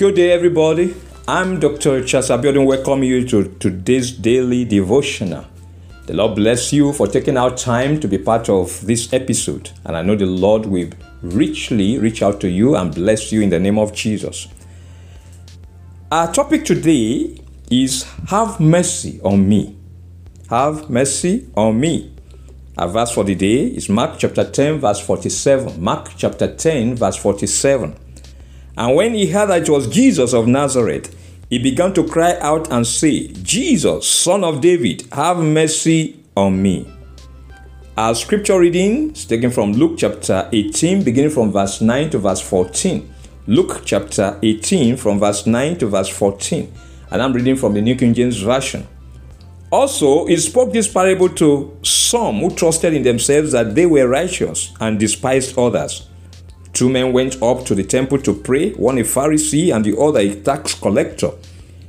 Good day, everybody. I'm Dr. Charles Abiodun. Welcome you to today's Daily Devotional. The Lord bless you for taking out time to be part of this episode. And I know the Lord will richly reach out to you and bless you in the name of Jesus. Our topic today is Have Mercy on Me. Have mercy on me. Our verse for the day is Mark chapter 10 verse 47. Mark chapter 10 verse 47. And when he heard that it was Jesus of Nazareth, he began to cry out and say, Jesus, Son of David, have mercy on me. Our scripture reading is taken from Luke chapter 18, beginning from verse 9 to verse 14. Luke chapter 18, from verse 9 to verse 14. And I'm reading from the New King James Version. Also, he spoke this parable to some who trusted in themselves that they were righteous and despised others. Two men went up to the temple to pray, one a Pharisee and the other a tax collector.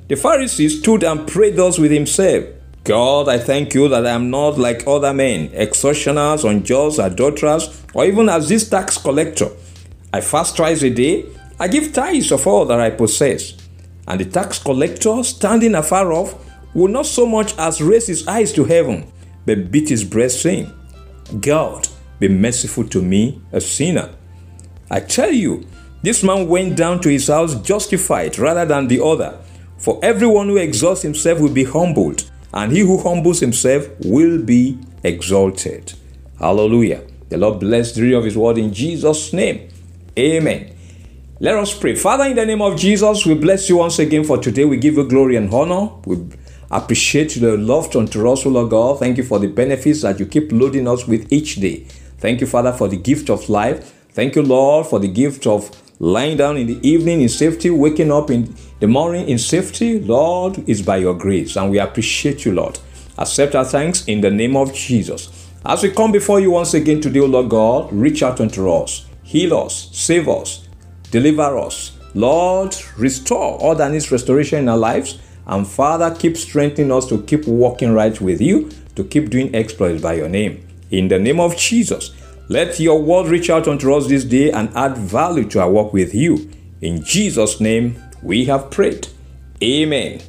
The Pharisee stood and prayed thus with himself, God, I thank you that I am not like other men, extortioners, unjust, adulterers, or even as this tax collector. I fast twice a day, I give tithes of all that I possess. And the tax collector, standing afar off, would not so much as raise his eyes to heaven, but beat his breast, saying, God, be merciful to me, a sinner. I tell you, this man went down to his house justified rather than the other. For everyone who exalts himself will be humbled, and he who humbles himself will be exalted. Hallelujah. The Lord bless the reading of his word in Jesus' name. Amen. Let us pray. Father, in the name of Jesus, we bless you once again for today. We give you glory and honor. We appreciate your love unto us, O Lord God. Thank you for the benefits that you keep loading us with each day. Thank you, Father, for the gift of life. Thank you, Lord, for the gift of lying down in the evening in safety, waking up in the morning in safety. Lord, it's by your grace, and we appreciate you, Lord. Accept our thanks in the name of Jesus. As we come before you once again today, O Lord God, reach out unto us, heal us, save us, deliver us. Lord, restore all that needs restoration in our lives. And Father, keep strengthening us to keep walking right with you, to keep doing exploits by your name. In the name of Jesus. Let your word reach out unto us this day and add value to our walk with you. In Jesus' name, we have prayed. Amen.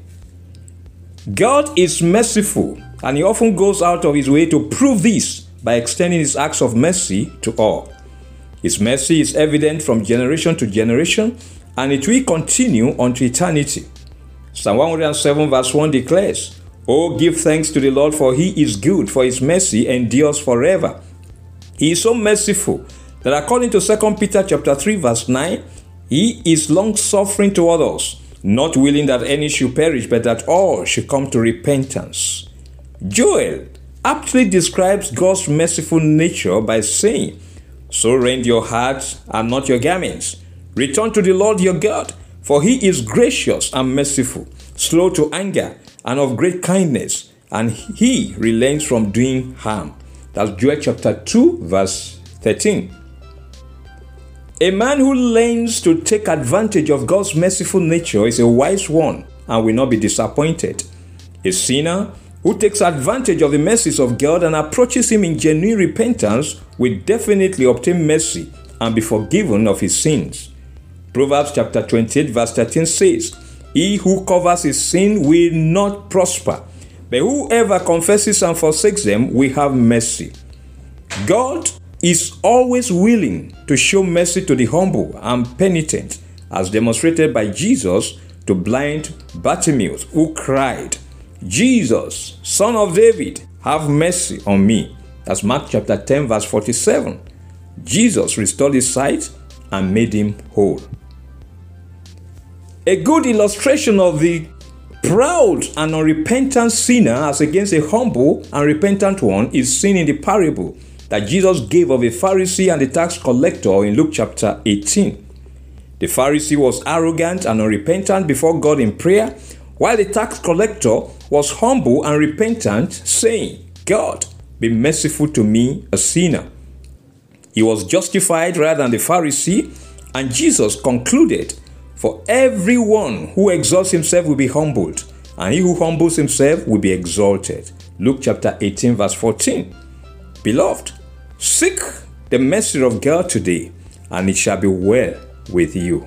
God is merciful, and he often goes out of his way to prove this by extending his acts of mercy to all. His mercy is evident from generation to generation, and it will continue unto eternity. Psalm 107 verse 1 declares, Oh, give thanks to the Lord, for he is good, for his mercy endures forever. He is so merciful that according to 2 Peter chapter 3 verse 9, he is long-suffering toward us, not willing that any should perish, but that all should come to repentance. Joel aptly describes God's merciful nature by saying, So rend your hearts and not your garments. Return to the Lord your God, for he is gracious and merciful, slow to anger and of great kindness, and he relents from doing harm. That's Joel chapter 2 verse 13. A man who learns to take advantage of God's merciful nature is a wise one and will not be disappointed. A sinner who takes advantage of the mercies of God and approaches him in genuine repentance will definitely obtain mercy and be forgiven of his sins. Proverbs chapter 28 verse 13 says, He who covers his sin will not prosper, but whoever confesses and forsakes them will have mercy. God is always willing to show mercy to the humble and penitent, as demonstrated by Jesus to blind Bartimaeus, who cried, Jesus, Son of David, have mercy on me. That's Mark chapter 10 verse 47. Jesus restored his sight and made him whole. A good illustration of the proud and unrepentant sinner as against a humble and repentant one is seen in the parable that Jesus gave of a Pharisee and the tax collector in Luke chapter 18. The Pharisee was arrogant and unrepentant before God in prayer, while the tax collector was humble and repentant, saying, God, be merciful to me, a sinner. He was justified rather than the Pharisee, and Jesus concluded, For everyone who exalts himself will be humbled, and he who humbles himself will be exalted. Luke chapter 18 verse 14. Beloved, seek the mercy of God today, and it shall be well with you.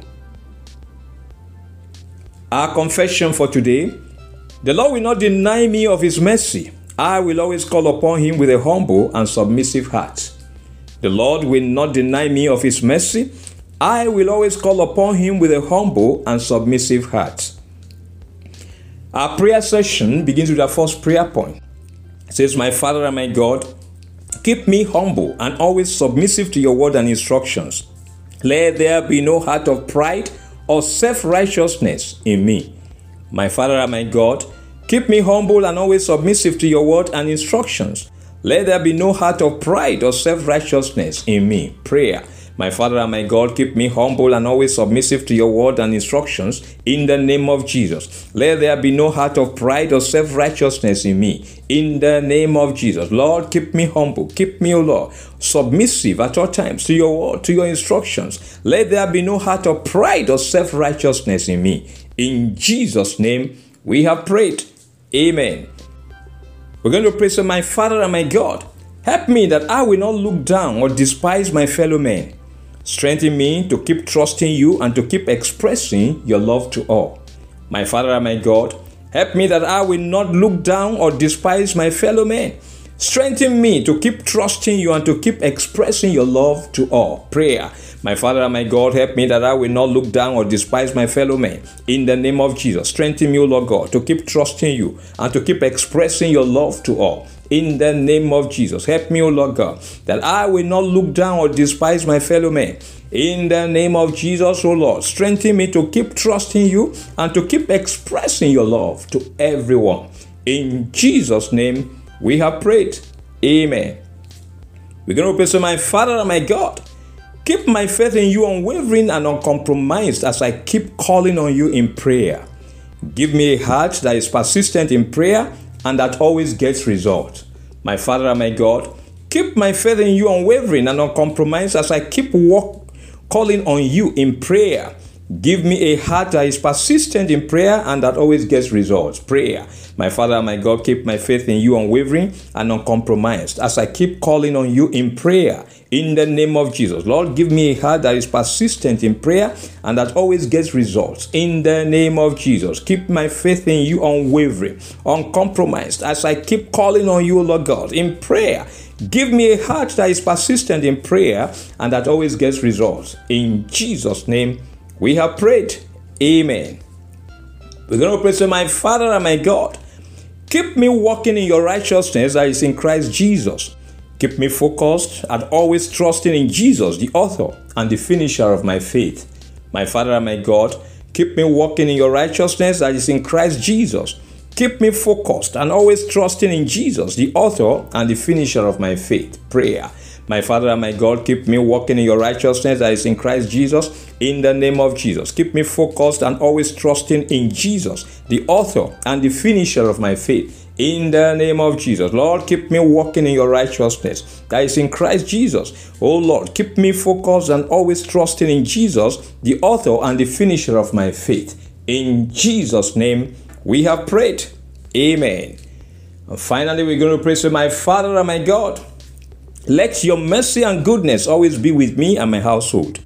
Our confession for today: the Lord will not deny me of his mercy. I will always call upon him with a humble and submissive heart. The Lord will not deny me of his mercy. I will always call upon him with a humble and submissive heart. Our prayer session begins with our first prayer point. It says, my Father and my God, keep me humble and always submissive to your word and instructions. Let there be no heart of pride or self-righteousness in me. My Father and my God, keep me humble and always submissive to your word and instructions. Let there be no heart of pride or self-righteousness in me. Prayer. My Father and my God, keep me humble and always submissive to your word and instructions in the name of Jesus. Let there be no heart of pride or self-righteousness in me in the name of Jesus. Lord, keep me humble. Keep me, O Lord, submissive at all times to your word, to your instructions. Let there be no heart of pride or self-righteousness in me. In Jesus' name, we have prayed. Amen. We're going to pray, so my Father and my God, help me that I will not look down or despise my fellow men. Strengthen me to keep trusting you and to keep expressing your love to all. My Father and my God, help me that I will not look down or despise my fellow men. Strengthen me to keep trusting you and to keep expressing your love to all. Prayer. My Father and my God, help me that I will not look down or despise my fellow men. In the name of Jesus, strengthen me, O Lord God, to keep trusting you and to keep expressing your love to all. In the name of Jesus, help me, O Lord God, that I will not look down or despise my fellow men. In the name of Jesus, O Lord, strengthen me to keep trusting you and to keep expressing your love to everyone. In Jesus' name, we have prayed. Amen. We're going to pray, so my Father and my God, keep my faith in you unwavering and uncompromised as I keep calling on you in prayer. Give me a heart that is persistent in prayer and that always gets results. My Father and my God, keep my faith in you unwavering and uncompromised as I keep calling on you in prayer. Give me a heart that is persistent in prayer and that always gets results. Prayer. My Father and my God, keep my faith in you unwavering and uncompromised as I keep calling on you in prayer. In the name of Jesus, Lord, give me a heart that is persistent in prayer and that always gets results. In the name of Jesus, keep my faith in you unwavering, uncompromised as I keep calling on you, Lord God, in prayer. Give me a heart that is persistent in prayer and that always gets results. In Jesus' name, we have prayed. Amen. We're going to pray, so my Father and my God, keep me walking in your righteousness that is in Christ Jesus. Keep me focused and always trusting in Jesus, the author and the finisher of my faith. My Father and my God, keep me walking in your righteousness that is in Christ Jesus. Keep me focused and always trusting in Jesus, the author and the finisher of my faith. Prayer. My Father and my God, keep me walking in your righteousness that is in Christ Jesus. In the name of Jesus, keep me focused and always trusting in Jesus, the author and the finisher of my faith. In the name of Jesus, Lord, keep me walking in your righteousness that is in Christ Jesus. Oh Lord, keep me focused and always trusting in Jesus, the author and the finisher of my faith. In Jesus' name, we have prayed. Amen. And finally, we're going to pray, so my Father and my God, let your mercy and goodness always be with me and my household.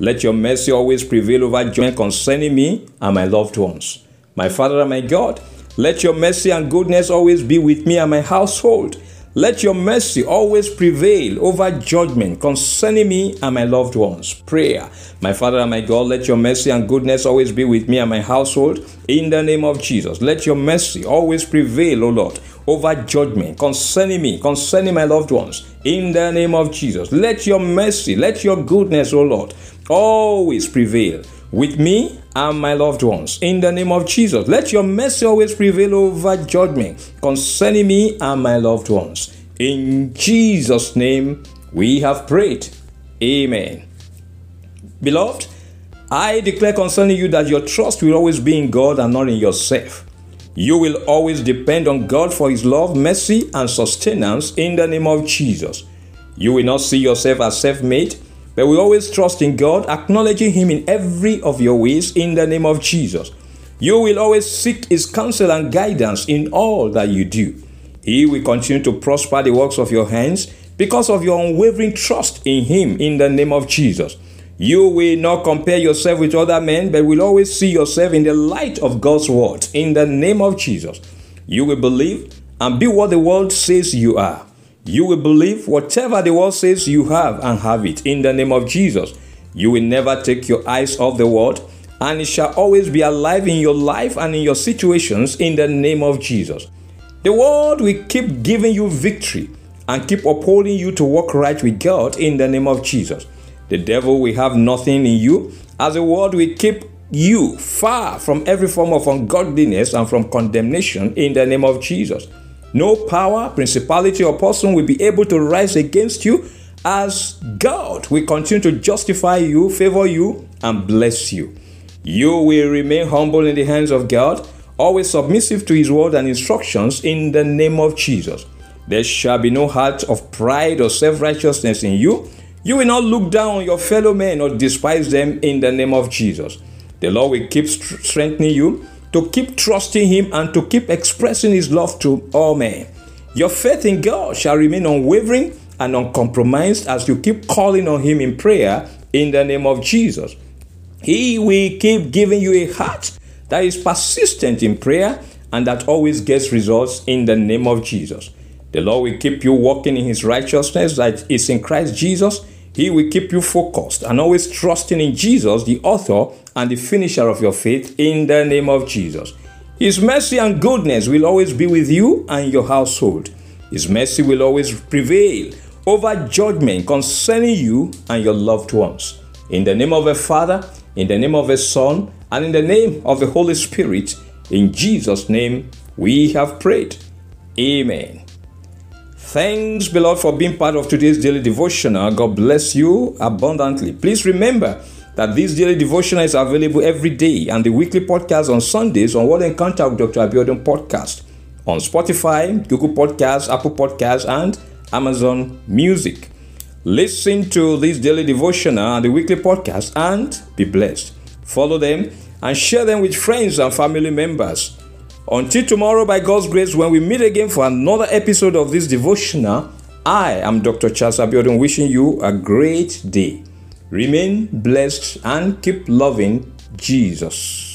Let your mercy always prevail over judgment concerning me and my loved ones. My Father and my God, let your mercy and goodness always be with me and my household. Let your mercy always prevail over judgment concerning me and my loved ones. Prayer. My Father and my God, let your mercy and goodness always be with me and my household. In the name of Jesus, let your mercy always prevail, O Lord, over judgment concerning me, concerning my loved ones. In the name of Jesus, let your mercy, let your goodness, O Lord, always prevail with me and my loved ones. In the name of Jesus, let your mercy always prevail over judgment concerning me and my loved ones. In Jesus' name, we have prayed. Amen. Beloved, I declare concerning you that your trust will always be in God and not in yourself. You will always depend on God for his love, mercy, and sustenance in the name of Jesus. You will not see yourself as self-made, but we always trust in God, acknowledging him in every of your ways in the name of Jesus. You will always seek his counsel and guidance in all that you do. He will continue to prosper the works of your hands because of your unwavering trust in him in the name of Jesus. You will not compare yourself with other men, but will always see yourself in the light of God's word. In the name of Jesus, you will believe and be what the world says you are. You will believe whatever the world says you have and have it. In the name of Jesus, you will never take your eyes off the word, and it shall always be alive in your life and in your situations. In the name of Jesus, the word will keep giving you victory and keep upholding you to walk right with God. In the name of Jesus, the devil will have nothing in you, as the word will keep you far from every form of ungodliness and from condemnation. In the name of Jesus, no power, principality, or person will be able to rise against you, as God will continue to justify you, favor you, and bless you. You will remain humble in the hands of God, always submissive to His word and instructions. In the name of Jesus, there shall be no heart of pride or self-righteousness in you. You will not look down on your fellow men or despise them. In the name of Jesus, the Lord will keep strengthening you to keep trusting Him and to keep expressing His love to all men. Your faith in God shall remain unwavering and uncompromised as you keep calling on Him in prayer. In the name of Jesus, He will keep giving you a heart that is persistent in prayer and that always gets results. In the name of Jesus, the Lord will keep you walking in His righteousness that is in Christ Jesus. He will keep you focused and always trusting in Jesus, the author and the finisher of your faith. In the name of Jesus, His mercy and goodness will always be with you and your household. His mercy will always prevail over judgment concerning you and your loved ones. In the name of the Father, in the name of the Son, and in the name of the Holy Spirit, in Jesus' name we have prayed. Amen. Thanks, beloved, for being part of today's daily devotional. God bless you abundantly. Please remember that this daily devotional is available every day, and the weekly podcast on Sundays on World Encounter with Dr. Abiodun Podcast on Spotify, Google Podcasts, Apple Podcasts, and Amazon Music. Listen to this daily devotional and the weekly podcast and be blessed. Follow them and share them with friends and family members. Until tomorrow, by God's grace, when we meet again for another episode of this devotional, I am Dr. Charles Abiodun, wishing you a great day. Remain blessed and keep loving Jesus.